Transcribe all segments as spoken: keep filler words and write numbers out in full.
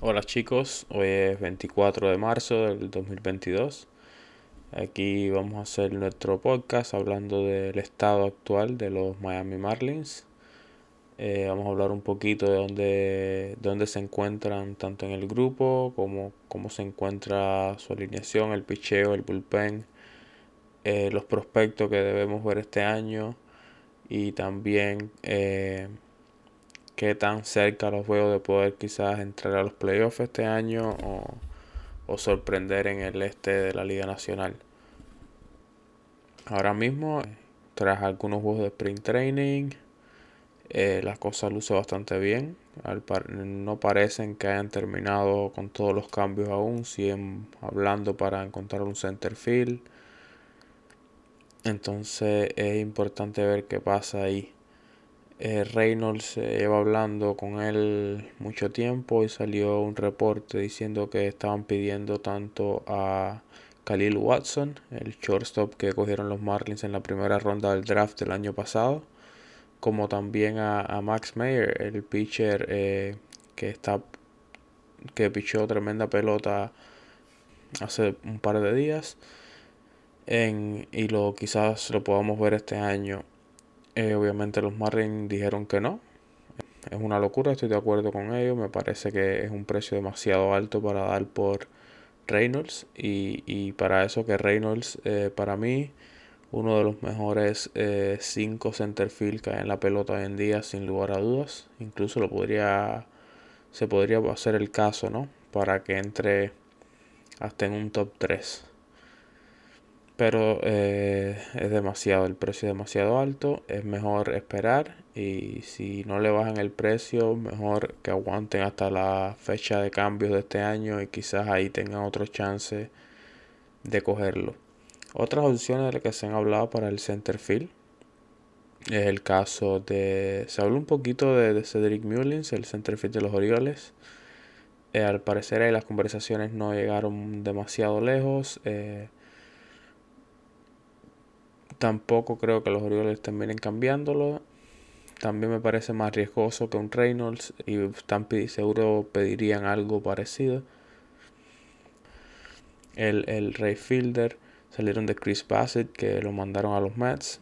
Hola chicos, hoy es veinticuatro de marzo del dos mil veintidós. Aquí vamos a hacer nuestro podcast hablando del estado actual de los Miami Marlins. Eh, vamos a hablar un poquito de dónde, de dónde se encuentran tanto en el grupo, como cómo se encuentra su alineación, el picheo, el bullpen, eh, los prospectos que debemos ver este año y también... Eh, qué tan cerca los veo de poder quizás entrar a los playoffs este año o, o sorprender en el este de la Liga Nacional. Ahora mismo, tras algunos juegos de sprint training, eh, las cosas lucen bastante bien. Al par- no parecen que hayan terminado con todos los cambios aún, siguen hablando para encontrar un center field. Entonces es importante ver qué pasa ahí. Eh, Reynolds eh, lleva hablando con él mucho tiempo y salió un reporte diciendo que estaban pidiendo tanto a Khalil Watson, el shortstop que cogieron los Marlins en la primera ronda del draft del año pasado, como también a, a Max Meyer, el pitcher eh, que está que pichó tremenda pelota hace un par de días en, y lo quizás lo podamos ver este año. Eh, obviamente los Marlins dijeron que no. Es una locura, estoy de acuerdo con ellos. Me parece que es un precio demasiado alto para dar por Reynolds. Y, y para eso que Reynolds, eh, para mí, uno de los mejores eh, cinco centerfield que hay en la pelota hoy en día, sin lugar a dudas. Incluso lo podría se podría hacer el caso, ¿no? Para que entre hasta en un top tres. Pero eh, es demasiado, el precio es demasiado alto, es mejor esperar y si no le bajan el precio, mejor que aguanten hasta la fecha de cambios de este año y quizás ahí tengan otro chance de cogerlo. Otras opciones de las que se han hablado para el center field es el caso de... Se habló un poquito de, de Cedric Mullins, el center field de los Orioles. Eh, al parecer ahí las conversaciones no llegaron demasiado lejos. Eh, Tampoco creo que los Orioles terminen cambiándolo. También me parece más riesgoso que un Reynolds y están pidi- seguro pedirían algo parecido. El, el right fielder salieron de Chris Bassett que lo mandaron a los Mets.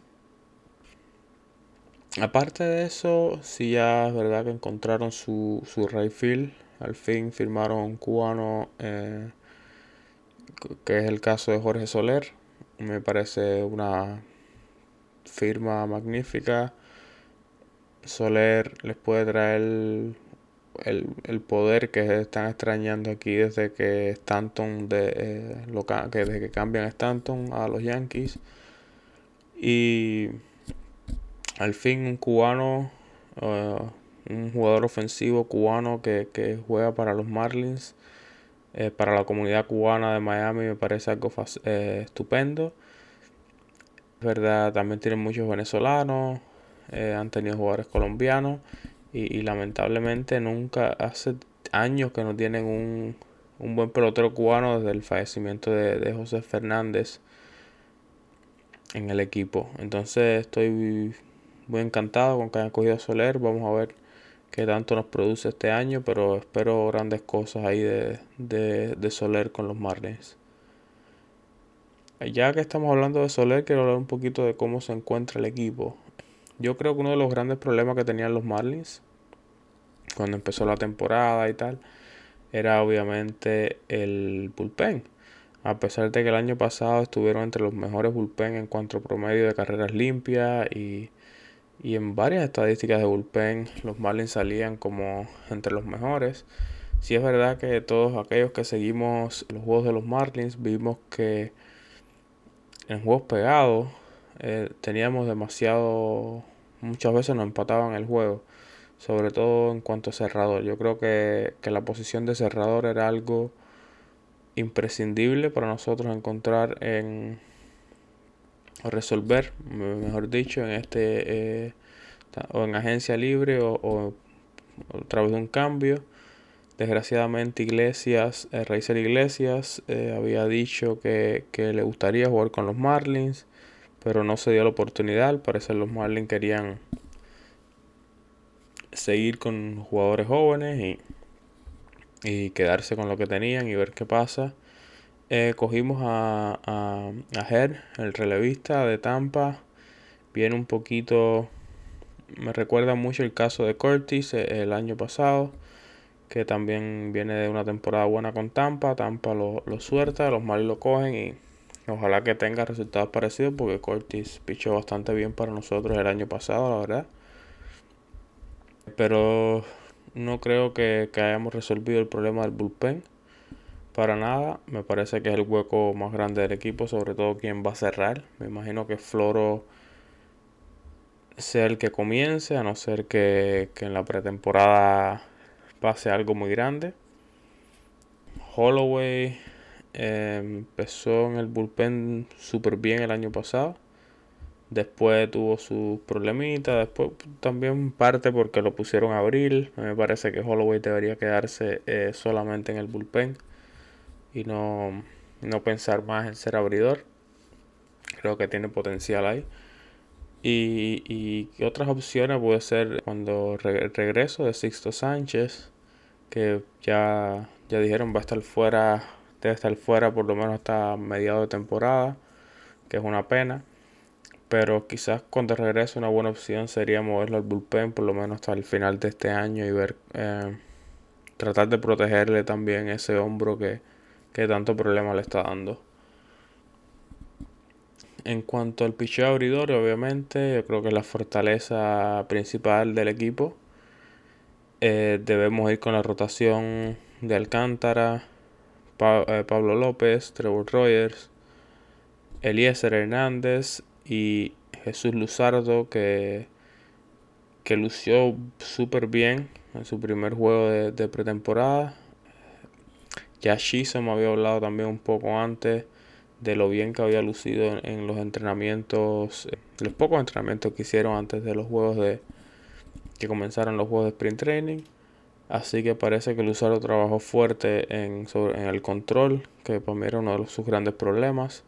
Aparte de eso, sí ya es verdad que encontraron su, su right field. Al fin firmaron un cubano eh, que es el caso de Jorge Soler. Me parece una firma magnífica. Soler les puede traer el, el, el poder que están extrañando aquí desde que Stanton de, eh, lo, que desde que cambian a Stanton a los Yankees. Y al fin un cubano, uh, un jugador ofensivo cubano que, que juega para los Marlins. Eh, para la comunidad cubana de Miami me parece algo fas- eh, estupendo. Es verdad, también tienen muchos venezolanos, eh, han tenido jugadores colombianos y, y lamentablemente nunca, hace años que no tienen un, un buen pelotero cubano desde el fallecimiento de, de José Fernández en el equipo. Entonces estoy muy encantado con que hayan cogido a Soler, vamos a ver que tanto nos produce este año, pero espero grandes cosas ahí de, de, de Soler con los Marlins. Ya que estamos hablando de Soler, quiero hablar un poquito de cómo se encuentra el equipo. Yo creo que uno de los grandes problemas que tenían los Marlins, cuando empezó la temporada y tal, era obviamente el bullpen. A pesar de que el año pasado estuvieron entre los mejores bullpen en cuanto a promedio de carreras limpias y... Y en varias estadísticas de bullpen, los Marlins salían como entre los mejores. Sí es verdad que todos aquellos que seguimos los juegos de los Marlins, vimos que en juegos pegados eh, teníamos demasiado... Muchas veces nos empataban el juego, sobre todo en cuanto a cerrador. Yo creo que, que la posición de cerrador era algo imprescindible para nosotros encontrar en... resolver, mejor dicho, en este eh, o en agencia libre o, o, o a través de un cambio. Desgraciadamente Iglesias, eh, Raisel Iglesias eh, había dicho que, que le gustaría jugar con los Marlins, pero no se dio la oportunidad. Al parecer los Marlins querían seguir con jugadores jóvenes y, y quedarse con lo que tenían y ver qué pasa. Eh, cogimos a, a, a Heard, el relevista de Tampa. Viene un poquito, me recuerda mucho el caso de Curtis el año pasado, que también viene de una temporada buena con Tampa. Tampa lo, lo suelta, los Marlins lo cogen y ojalá que tenga resultados parecidos, porque Curtis pichó bastante bien para nosotros el año pasado, la verdad. Pero no creo que, que hayamos resolvido el problema del bullpen para nada. Me parece que es el hueco más grande del equipo, sobre todo quien va a cerrar. Me imagino que Floro sea el que comience, a no ser que, que en la pretemporada pase algo muy grande. Holloway eh, empezó en el bullpen súper bien el año pasado. Después tuvo sus problemitas. Después también parte porque lo pusieron a abrir. Me parece que Holloway debería quedarse eh, solamente en el bullpen y no, no pensar más en ser abridor. Creo que tiene potencial ahí. Y, y ¿qué otras opciones puede ser cuando re- regreso de Sixto Sánchez? Que ya, ya dijeron va a estar fuera, debe estar fuera por lo menos hasta mediados de temporada, que es una pena. Pero quizás cuando regrese una buena opción sería moverlo al bullpen por lo menos hasta el final de este año y ver eh, tratar de protegerle también ese hombro que, que tanto problema le está dando. En cuanto al picheo abridor, obviamente yo creo que es la fortaleza principal del equipo. Eh, debemos ir con la rotación de Alcántara, pa- eh, Pablo López, Trevor Rogers, Eliezer Hernández y Jesús Luzardo, que, que lució súper bien en su primer juego de, de pretemporada. Ya Chisholm había hablado también un poco antes de lo bien que había lucido en, en los entrenamientos, los pocos entrenamientos que hicieron antes de los juegos de que comenzaron los juegos de sprint training. Así que parece que Luzardo trabajó fuerte en, sobre, en el control, que para mí era uno de los, sus grandes problemas.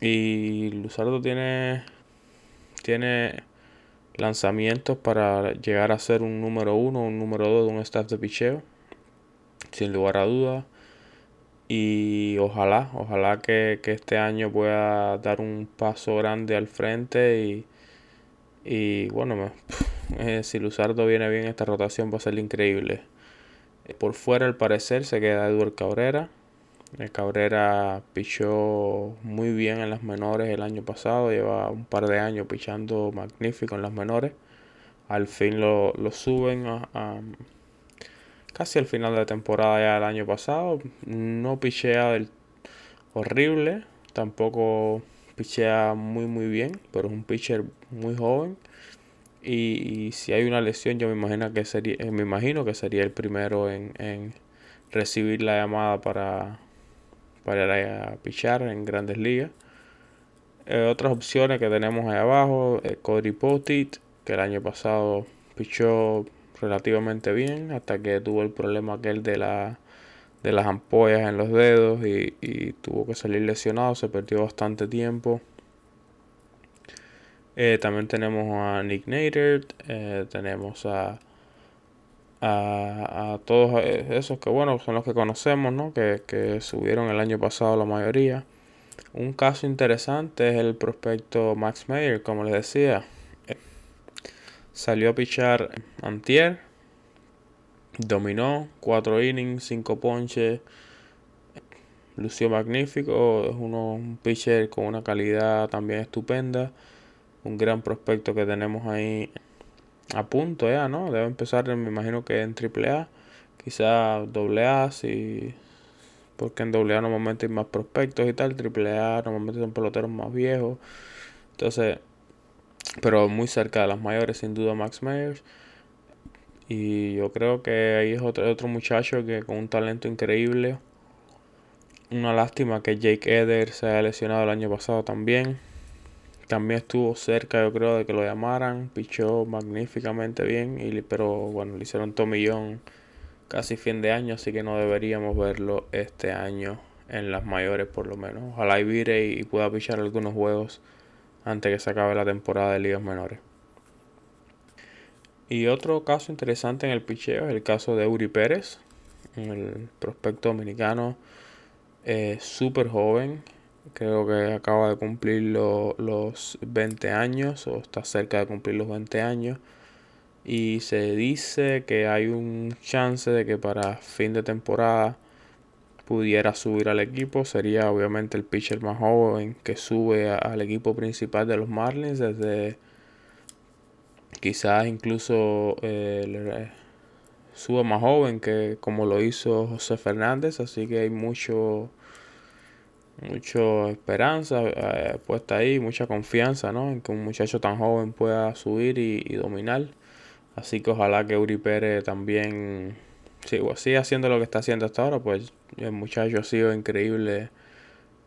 Y Luzardo tiene, tiene lanzamientos para llegar a ser un número uno, un número dos de un staff de picheo, sin lugar a dudas. Y ojalá, ojalá que, que este año pueda dar un paso grande al frente. Y, y bueno, me, eh, si Luzardo viene bien, esta rotación va a ser increíble. Por fuera, al parecer, se queda Eduard Cabrera. El Cabrera pichó muy bien en las menores el año pasado. Lleva un par de años pichando magnífico en las menores. Al fin lo, lo suben a, a, casi al final de la temporada ya del año pasado. No pichea del horrible. Tampoco pichea muy muy bien. Pero es un pitcher muy joven. Y, y si hay una lesión, yo me imagino que sería, me imagino que sería el primero en, en recibir la llamada para... para pichar en Grandes Ligas. Eh, otras opciones que tenemos ahí abajo, eh, Cody Poteet, que el año pasado pichó relativamente bien, hasta que tuvo el problema aquel de, la, de las ampollas en los dedos y, y tuvo que salir lesionado, se perdió bastante tiempo. Eh, también tenemos a Nick Nader, eh, tenemos a... A, a todos esos que bueno son los que conocemos, ¿no? que, que subieron el año pasado la mayoría. Un caso interesante es el prospecto Max Meyer, como les decía. Eh, salió a pichar antier, dominó cuatro innings, cinco ponches, lució magnífico. Es uno, un pitcher con una calidad también estupenda, un gran prospecto que tenemos ahí a punto ya, ¿no? Debe empezar, me imagino que en triple A, quizá doble A, si... porque en doble A normalmente hay más prospectos y tal, triple A normalmente son peloteros más viejos, entonces, pero muy cerca de las mayores, sin duda, Max Meyer. Y yo creo que ahí es otro, otro muchacho que con un talento increíble. Una lástima que Jake Eder se haya lesionado el año pasado también. También estuvo cerca, yo creo, de que lo llamaran. Pichó magníficamente bien, y, pero bueno, le hicieron tomillón casi fin de año, así que no deberíamos verlo este año en las mayores por lo menos. Ojalá y vire y, y pueda pichar algunos juegos antes que se acabe la temporada de ligas menores. Y otro caso interesante en el picheo es el caso de Uri Pérez. el prospecto dominicano, eh, súper joven. Creo que acaba de cumplir lo, los veinte años, o está cerca de cumplir los veinte años. Y se dice que hay un chance de que para fin de temporada pudiera subir al equipo. Sería obviamente el pitcher más joven que sube a, al equipo principal de los Marlins desde quizás incluso eh, suba más joven que como lo hizo José Fernández. Así que hay mucho... mucha esperanza eh, puesta ahí, mucha confianza, ¿no?, en que un muchacho tan joven pueda subir y, y dominar. Así que ojalá que Uri Pérez también siga, siga haciendo lo que está haciendo hasta ahora. Pues el muchacho ha sido increíble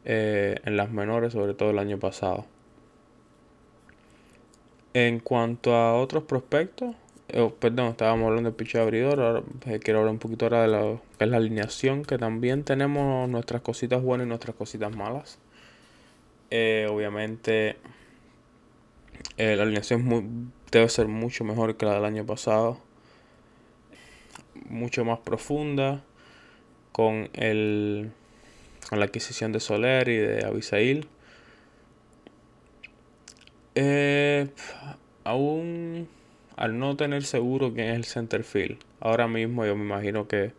eh, en las menores, sobre todo el año pasado. En cuanto a otros prospectos, eh, perdón, estábamos hablando del pitcher abridor. Ahora eh, quiero hablar un poquito ahora de lo que es la alineación, que también tenemos nuestras cositas buenas y nuestras cositas malas. Eh, obviamente eh, la alineación es muy... debe ser mucho mejor que la del año pasado, mucho más profunda, con el con la adquisición de Soler y de Avisaíl. Eh, aún al no tener seguro quién es el center field, ahora mismo yo me imagino que,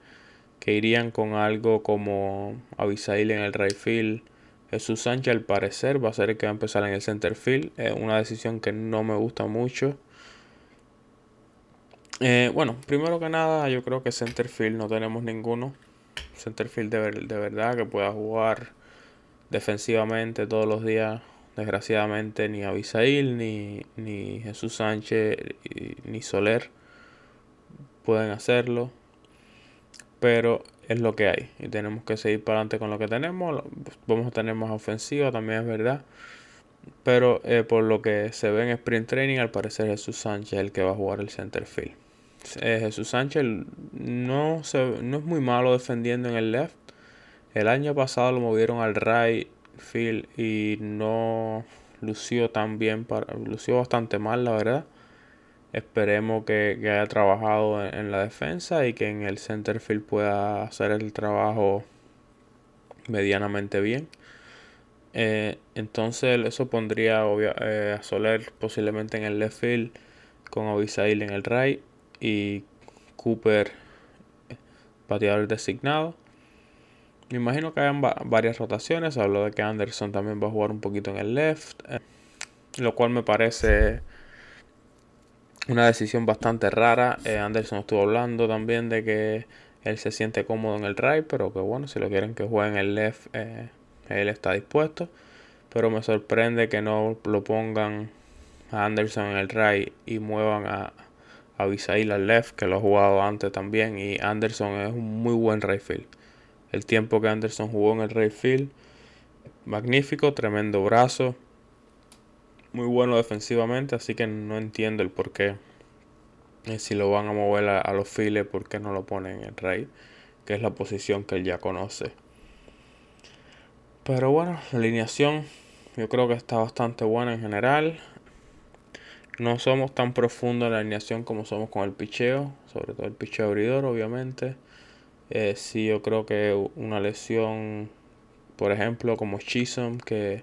que irían con algo como Avisaíl en el right field. Jesús Sánchez al parecer va a ser el que va a empezar en el center field. Eh, una decisión que no me gusta mucho. Eh, bueno, primero que nada, yo creo que center field no tenemos ninguno. Center field de, ver, de verdad que pueda jugar defensivamente todos los días. Desgraciadamente ni Avisaíl, ni, ni Jesús Sánchez, ni Soler pueden hacerlo. Pero es lo que hay y tenemos que seguir para adelante con lo que tenemos. Vamos a tener más ofensiva, también es verdad. Pero eh, por lo que se ve en sprint training, al parecer Jesús Sánchez es el que va a jugar el center field. Eh, Jesús Sánchez no, se, no es muy malo defendiendo en el left. El año pasado lo movieron al right field y no lució tan bien, para, lució bastante mal, la verdad. Esperemos que, que haya trabajado en, en la defensa y que en el center field pueda hacer el trabajo medianamente bien. Eh, entonces eso pondría obvia, eh, a Soler posiblemente en el left field, con Avisaíl en el right y Cooper bateador designado. Me imagino que hayan va- varias rotaciones. Habló de que Anderson también va a jugar un poquito en el left, eh, lo cual me parece... una decisión bastante rara. Eh, Anderson estuvo hablando también de que él se siente cómodo en el right, pero que bueno, si lo quieren que juegue en el left, eh, él está dispuesto. Pero me sorprende que no lo pongan a Anderson en el right y muevan a Avisaíl al left, que lo ha jugado antes también. Y Anderson es un muy buen right field. El tiempo que Anderson jugó en el right field, magnífico, tremendo brazo, muy bueno defensivamente, así que no entiendo el por qué. Eh, si lo van a mover a, a los files, ¿por qué no lo ponen en el right? Que es la posición que él ya conoce. Pero bueno, la alineación yo creo que está bastante buena en general. No somos tan profundos en la alineación como somos con el picheo, sobre todo el picheo abridor, obviamente. Eh, sí, yo creo que una lesión, por ejemplo, como Chisholm, que...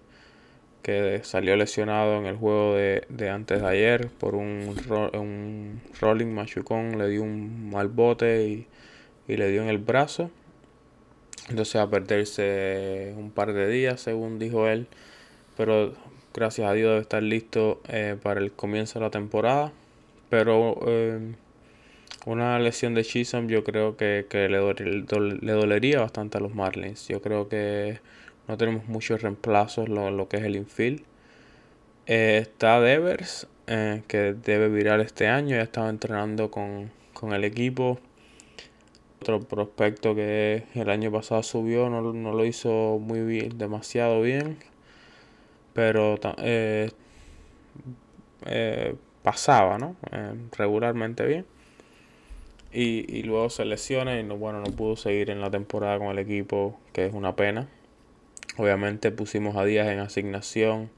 que salió lesionado en el juego de, de antes de ayer por un, ro- un rolling machucón, le dio un mal bote y, y le dio en el brazo. Entonces va a perderse un par de días, según dijo él, pero gracias a Dios debe estar listo eh, para el comienzo de la temporada. Pero eh, una lesión de Chisholm yo creo que, que le, dole- le dolería bastante a los Marlins. Yo creo que no tenemos muchos reemplazos lo, lo que es el infield. Eh, está Devers, eh, que debe virar este año. Ya estaba entrenando con, con el equipo. Otro prospecto que el año pasado subió, no, no lo hizo muy bien, demasiado bien. Pero eh, eh, pasaba, ¿no? Eh, regularmente bien. Y, y luego se lesiona y no, bueno, no pudo seguir en la temporada con el equipo, que es una pena. Obviamente pusimos a Díaz en asignación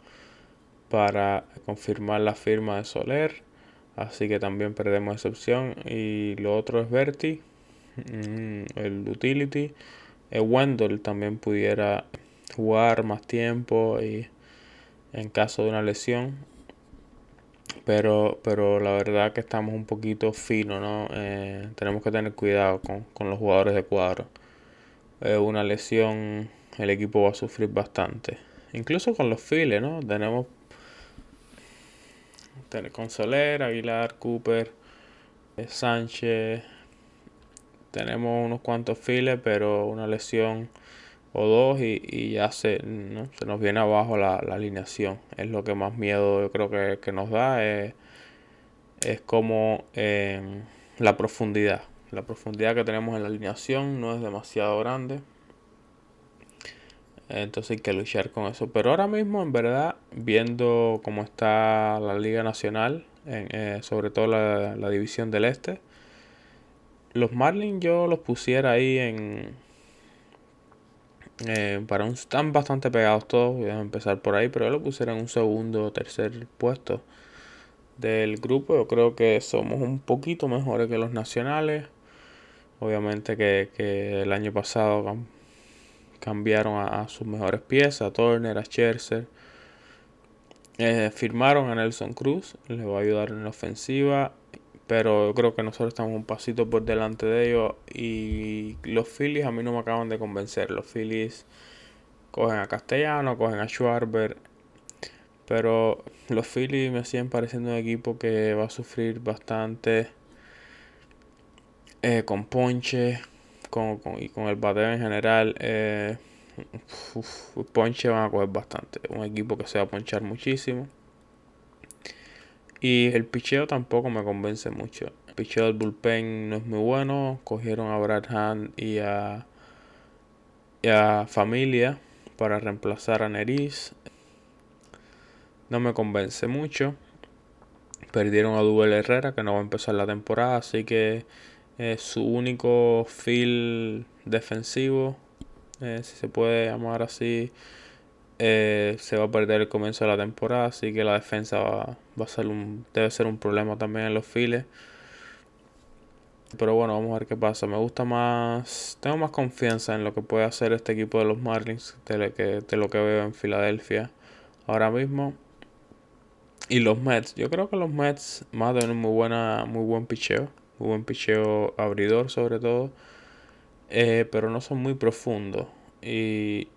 para confirmar la firma de Soler, así que también perdemos esa opción. Y lo otro es Berti, mmm, el utility. Eh, Wendell también pudiera jugar más tiempo y en caso de una lesión, pero pero la verdad que estamos un poquito finos, ¿no? Eh, tenemos que tener cuidado con, con los jugadores de cuadro. Eh, una lesión, el equipo va a sufrir bastante, incluso con los files, ¿no? Tenemos con Soler, Aguilar, Cooper, eh, Sánchez. Tenemos unos cuantos files, pero una lesión o dos y, y ya se, ¿no? se nos viene abajo la, la alineación. Es lo que más miedo yo creo que, que nos da. Es, es como eh, la profundidad. La profundidad que tenemos en la alineación no es demasiado grande. Entonces hay que luchar con eso. Pero ahora mismo, en verdad, viendo cómo está la Liga Nacional, en, eh, sobre todo la, la División del Este, los Marlins yo los pusiera ahí en eh, para un, están bastante pegados todos, voy a empezar por ahí, pero yo los pusiera en un segundo o tercer puesto del grupo. Yo creo que somos un poquito mejores que los nacionales. Obviamente que, que el año pasado cam- cambiaron a, a sus mejores piezas, a Turner, a Scherzer. Eh, firmaron a Nelson Cruz, les va a ayudar en la ofensiva. Pero yo creo que nosotros estamos un pasito por delante de ellos. Y los Phillies a mí no me acaban de convencer. Los Phillies cogen a Castellano, cogen a Schwarber. Pero los Phillies me siguen pareciendo un equipo que va a sufrir bastante. Eh, con ponche con, con, y con el bateo en general. Eh, uf, ponche van a coger bastante. Un equipo que se va a ponchar muchísimo. Y el picheo tampoco me convence mucho. El picheo del bullpen no es muy bueno. Cogieron a Brad Hand y a, y a Familia para reemplazar a Neriz. No me convence mucho. Perdieron a Duel Herrera, que no va a empezar la temporada. Así que eh, su único field defensivo, eh, si se puede llamar así, Eh, se va a perder el comienzo de la temporada, así que la defensa va, va a ser un, debe ser un problema también en los files. Pero bueno, vamos a ver qué pasa. Me gusta más, tengo más confianza en lo que puede hacer este equipo de los Marlins de lo que, de lo que veo en Filadelfia ahora mismo. Y los Mets, yo creo que los Mets más de un muy buena, muy buen picheo, muy buen picheo abridor sobre todo, eh, pero no son muy profundos y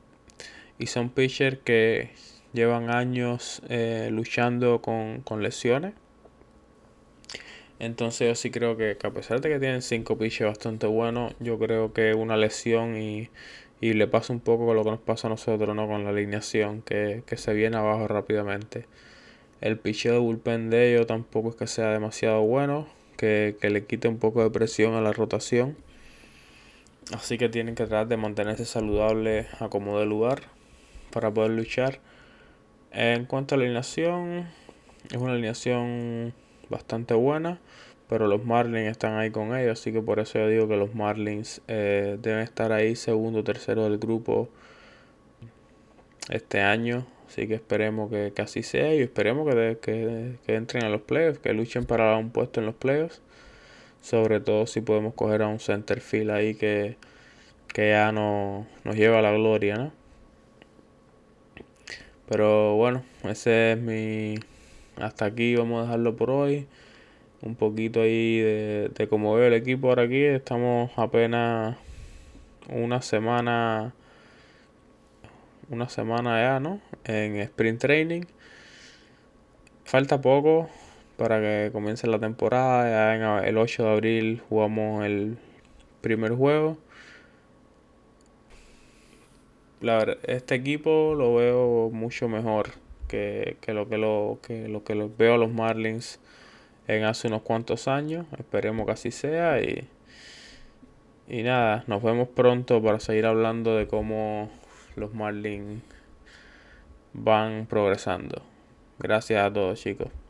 Y son pitchers que llevan años eh, luchando con, con lesiones. Entonces yo sí creo que, que a pesar de que tienen cinco pitchers bastante buenos, yo creo que una lesión y, y le pasa un poco con lo que nos pasa a nosotros, ¿no? Con la alineación que, que se viene abajo rápidamente. El pitcheo de bullpen de ellos tampoco es que sea demasiado bueno, que, que le quite un poco de presión a la rotación. Así que tienen que tratar de mantenerse saludables a como de lugar para poder luchar. En cuanto a la alineación, es una alineación bastante buena, pero los Marlins están ahí con ellos, así que por eso yo digo que los Marlins eh, deben estar ahí segundo o tercero del grupo este año, así que esperemos que, que así sea y esperemos que, de, que, que entren a los playoffs, que luchen para un puesto en los playoffs, sobre todo si podemos coger a un center field ahí que, que ya no, nos lleva a la gloria, ¿no? Pero bueno, ese es mi... Hasta aquí vamos a dejarlo por hoy. Un poquito ahí de, de cómo veo el equipo ahora aquí. Estamos apenas una semana... Una semana ya, ¿no? En sprint training. Falta poco para que comience la temporada. Ya en el ocho de abril jugamos el primer juego. La verdad, este equipo lo veo mucho mejor que, que lo que lo que lo que los veo a los Marlins en hace unos cuantos años. Esperemos que así sea y y nada, nos vemos pronto para seguir hablando de cómo los Marlins van progresando. Gracias a todos, chicos.